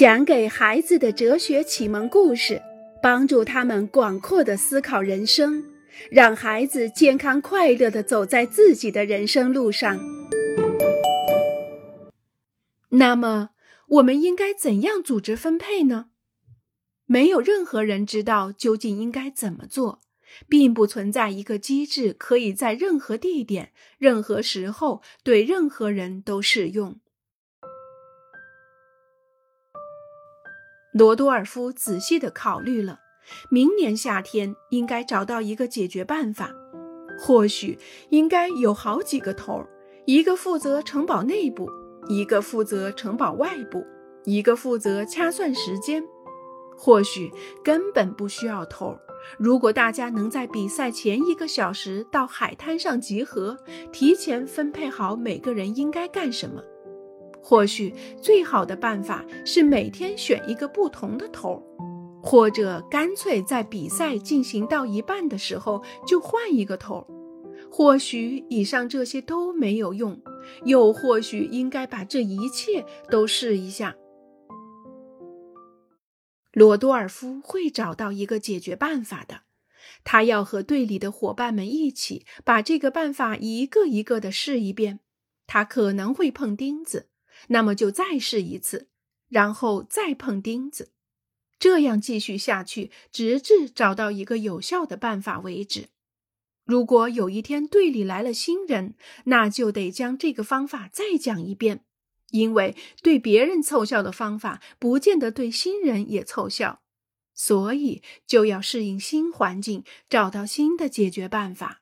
讲给孩子的哲学启蒙故事，帮助他们广阔地思考人生，让孩子健康快乐地走在自己的人生路上。那么，我们应该怎样组织分配呢？没有任何人知道究竟应该怎么做，并不存在一个机制可以在任何地点、任何时候对任何人都适用。罗多尔夫仔细地考虑了，明年夏天应该找到一个解决办法，或许应该有好几个头，一个负责城堡内部，一个负责城堡外部，一个负责掐算时间。或许根本不需要头，如果大家能在比赛前1个小时到海滩上集合，提前分配好每个人应该干什么。或许最好的办法是每天选一个不同的头，或者干脆在比赛进行到一半的时候就换一个头。或许以上这些都没有用，又或许应该把这一切都试一下。罗多尔夫会找到一个解决办法的，他要和队里的伙伴们一起把这个办法一个一个地试一遍。他可能会碰钉子，那么就再试一次，然后再碰钉子，这样继续下去，直至找到一个有效的办法为止。如果有一天队里来了新人，那就得将这个方法再讲一遍，因为对别人凑效的方法不见得对新人也凑效，所以就要适应新环境，找到新的解决办法。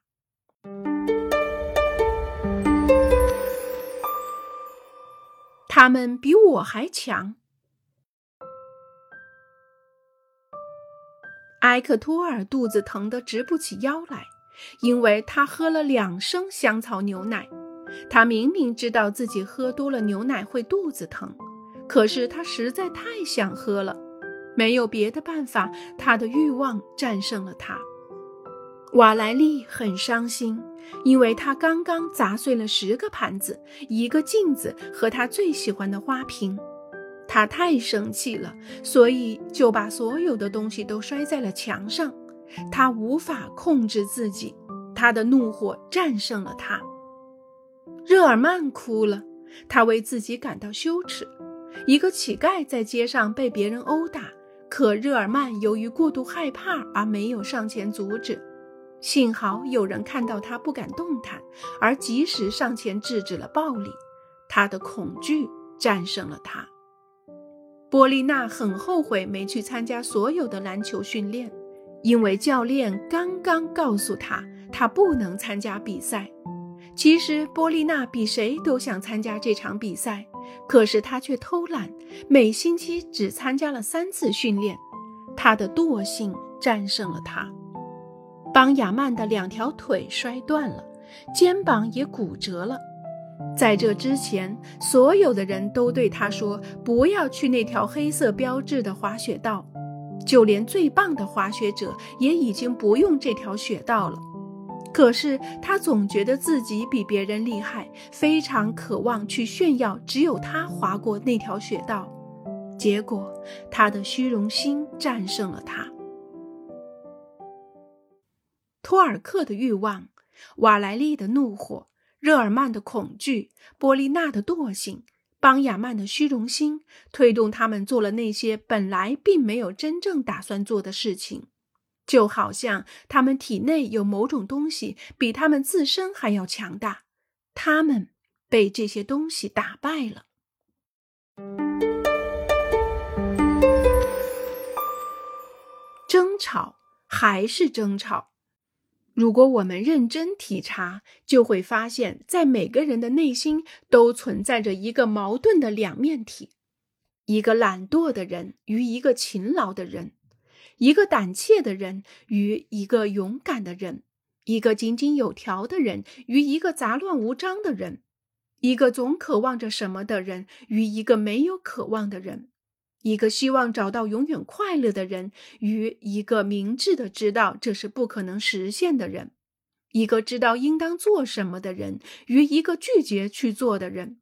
他们比我还强。埃克托尔肚子疼得直不起腰来，因为他喝了2升香草牛奶。他明明知道自己喝多了牛奶会肚子疼，可是他实在太想喝了，没有别的办法，他的欲望战胜了他。瓦莱利很伤心，因为他刚刚砸碎了10个盘子、1个镜子和他最喜欢的花瓶。他太生气了，所以就把所有的东西都摔在了墙上。他无法控制自己，他的怒火战胜了他。热尔曼哭了，他为自己感到羞耻。一个乞丐在街上被别人殴打，可热尔曼由于过度害怕而没有上前阻止。幸好有人看到他不敢动弹，而及时上前制止了暴力。他的恐惧战胜了他。波丽娜很后悔没去参加所有的篮球训练，因为教练刚刚告诉他，他不能参加比赛。其实波丽娜比谁都想参加这场比赛，可是她却偷懒，每星期只参加了3次训练。她的惰性战胜了她。邦雅曼的2条腿摔断了，肩膀也骨折了。在这之前，所有的人都对他说不要去那条黑色标志的滑雪道，就连最棒的滑雪者也已经不用这条雪道了。可是他总觉得自己比别人厉害，非常渴望去炫耀只有他滑过那条雪道。结果，他的虚荣心战胜了他。托尔克的欲望，瓦莱利的怒火，热尔曼的恐惧，波丽娜的惰性，邦雅曼的虚荣心，推动他们做了那些本来并没有真正打算做的事情，就好像他们体内有某种东西比他们自身还要强大，他们被这些东西打败了。争吵，还是争吵。如果我们认真体察，就会发现在每个人的内心都存在着一个矛盾的两面体，一个懒惰的人与一个勤劳的人，一个胆怯的人与一个勇敢的人，一个井井有条的人与一个杂乱无章的人，一个总渴望着什么的人与一个没有渴望的人，一个希望找到永远快乐的人与一个明智的知道这是不可能实现的人，一个知道应当做什么的人与一个拒绝去做的人，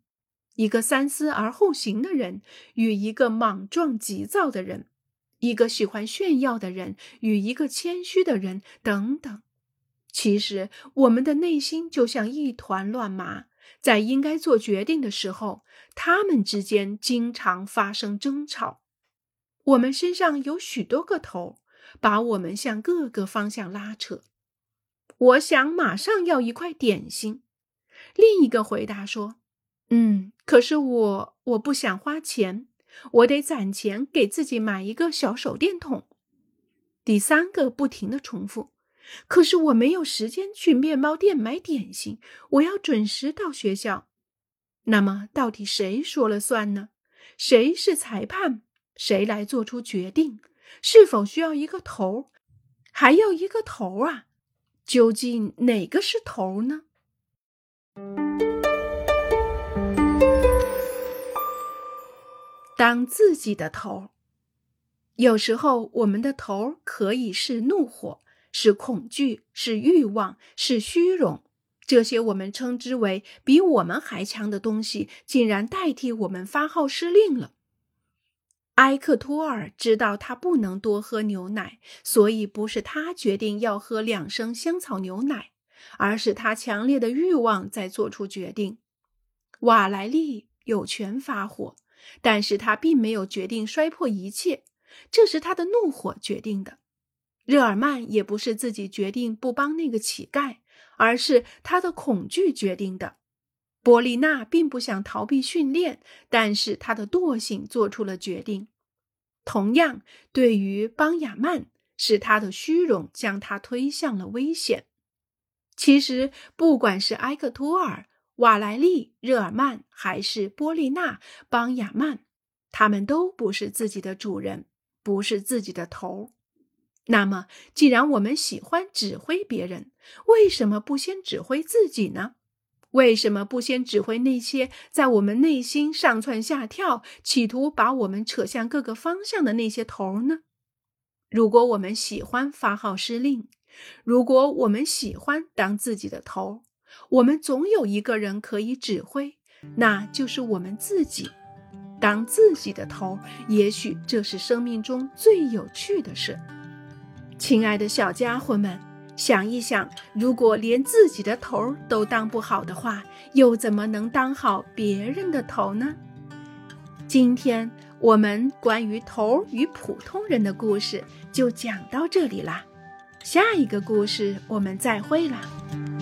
一个三思而后行的人与一个莽撞急躁的人，一个喜欢炫耀的人与一个谦虚的人等等。其实我们的内心就像一团乱麻，在应该做决定的时候，他们之间经常发生争吵。我们身上有许多个头，把我们向各个方向拉扯。我想马上要一块点心。另一个回答说，可是我不想花钱，我得攒钱给自己买一个小手电筒。第三个不停地重复，可是我没有时间去面包店买点心，我要准时到学校。那么到底谁说了算呢？谁是裁判？谁来做出决定？是否需要一个头？还要一个头啊？究竟哪个是头呢？当自己的头。有时候我们的头可以是怒火，是恐惧，是欲望，是虚荣，这些我们称之为比我们还强的东西竟然代替我们发号施令了。埃克托尔知道他不能多喝牛奶，所以不是他决定要喝2升香草牛奶，而是他强烈的欲望在做出决定。瓦莱利有权发火，但是他并没有决定摔破一切，这是他的怒火决定的。热尔曼也不是自己决定不帮那个乞丐，而是他的恐惧决定的。波丽娜并不想逃避训练，但是她的惰性做出了决定。同样，对于邦雅曼，是她的虚荣将她推向了危险。其实，不管是埃克托尔、瓦莱利、热尔曼，还是波丽娜、邦雅曼，他们都不是自己的主人，不是自己的头。那么，既然我们喜欢指挥别人，为什么不先指挥自己呢？为什么不先指挥那些在我们内心上蹿下跳，企图把我们扯向各个方向的那些头呢？如果我们喜欢发号施令，如果我们喜欢当自己的头，我们总有一个人可以指挥，那就是我们自己。当自己的头，也许这是生命中最有趣的事。亲爱的小家伙们，想一想，如果连自己的头都当不好的话，又怎么能当好别人的头呢？今天我们关于头与普通人的故事就讲到这里啦，下一个故事我们再会啦。